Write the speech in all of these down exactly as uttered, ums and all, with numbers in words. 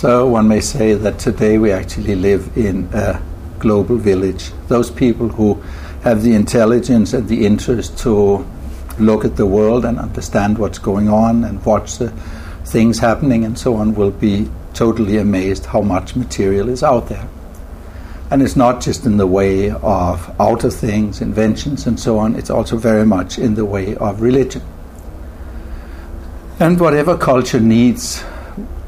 So one may say that today we actually live in a global village. Those people who have the intelligence and the interest to look at the world and understand what's going on and watch the things happening and so on will be totally amazed how much material is out there. And it's not just in the way of outer things, inventions and so on, it's also very much in the way of religion. And whatever culture needs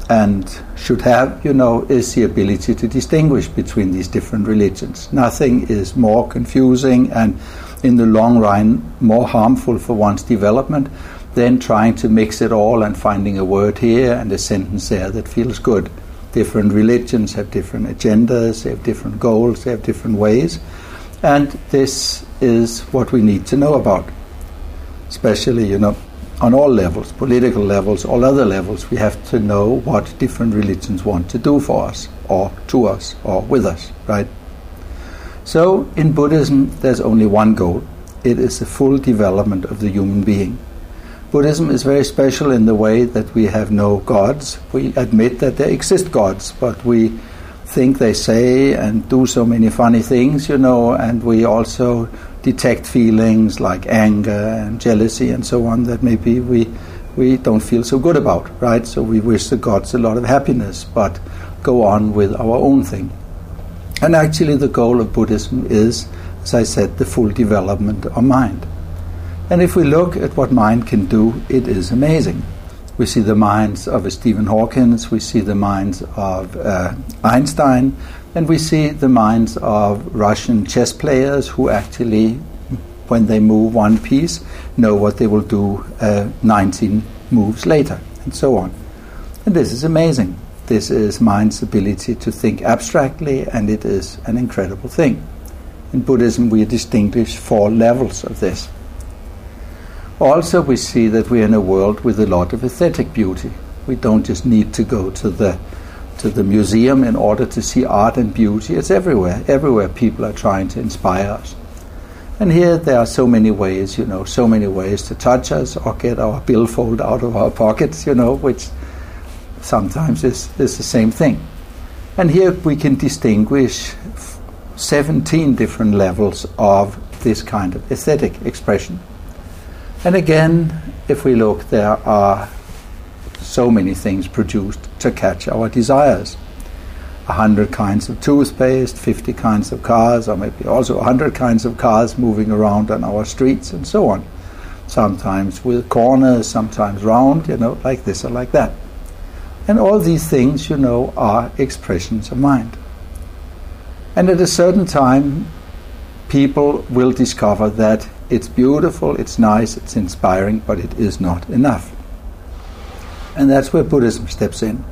and should have, you know, is the ability to distinguish between these different religions. Nothing is more confusing and in the long run more harmful for one's development than trying to mix it all and finding a word here and a sentence there that feels good. Different religions have different agendas, they have different goals, they have different ways. And this is what we need to know about. Especially, you know, on all levels, political levels, all other levels, we have to know what different religions want to do for us, or to us, or with us, right? So, in Buddhism, there's only one goal. It is the full development of the human being. Buddhism is very special in the way that we have no gods. We admit that there exist gods, but we think they say and do so many funny things, you know, and we also detect feelings like anger and jealousy and so on that maybe we we don't feel so good about, right? So we wish the gods a lot of happiness, but go on with our own thing. And actually the goal of Buddhism is, as I said, the full development of mind. And if we look at what mind can do, it is amazing. We see the minds of a Stephen Hawkins, we see the minds of uh, Einstein, and we see the minds of Russian chess players who actually, when they move one piece, know what they will do uh, nineteen moves later, and so on. And this is amazing. This is mind's ability to think abstractly, and it is an incredible thing. In Buddhism, we distinguish four levels of this. Also, we see that we are in a world with a lot of aesthetic beauty. We don't just need to go to the to the museum in order to see art and beauty. It's everywhere. Everywhere people are trying to inspire us. And here there are so many ways, you know, so many ways to touch us or get our billfold out of our pockets, you know, which sometimes is, is the same thing. And here we can distinguish seventeen different levels of this kind of aesthetic expression. And again, if we look, there are so many things produced to catch our desires. A hundred kinds of toothpaste, fifty kinds of cars, or maybe also a hundred kinds of cars moving around on our streets and so on. Sometimes with corners, sometimes round, you know, like this or like that. And all these things, you know, are expressions of mind. And at a certain time, people will discover that it's beautiful, it's nice, it's inspiring, but it is not enough. And that's where Buddhism steps in.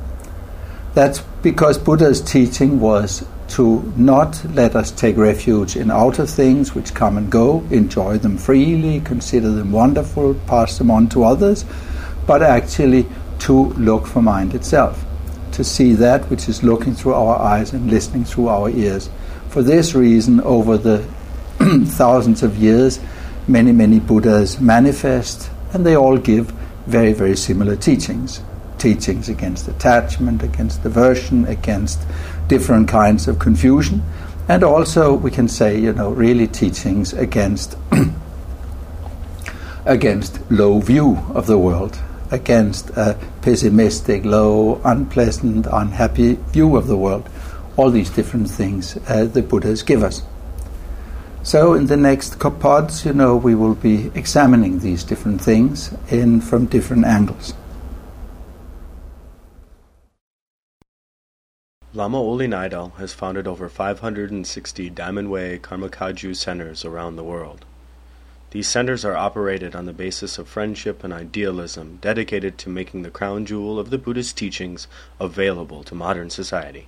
That's because Buddha's teaching was to not let us take refuge in outer things which come and go, enjoy them freely, consider them wonderful, pass them on to others, but actually to look for mind itself, to see that which is looking through our eyes and listening through our ears. For this reason, over the thousands of years, many, many Buddhas manifest, and they all give very, very similar teachings. Teachings against attachment, against aversion, against different kinds of confusion, and also, we can say, you know, really teachings against against low view of the world, against a pessimistic, low, unpleasant, unhappy view of the world. All these different things uh, the Buddhas give us. So in the next pods, you know, we will be examining these different things in from different angles. Lama Ole Nydahl has founded over five hundred sixty Diamond Way Karma Kagyu centers around the world. These centers are operated on the basis of friendship and idealism, dedicated to making the crown jewel of the Buddhist teachings available to modern society.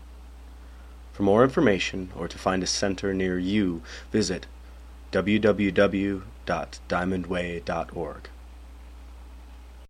For more information, or to find a center near you, visit w w w dot diamond way dot org.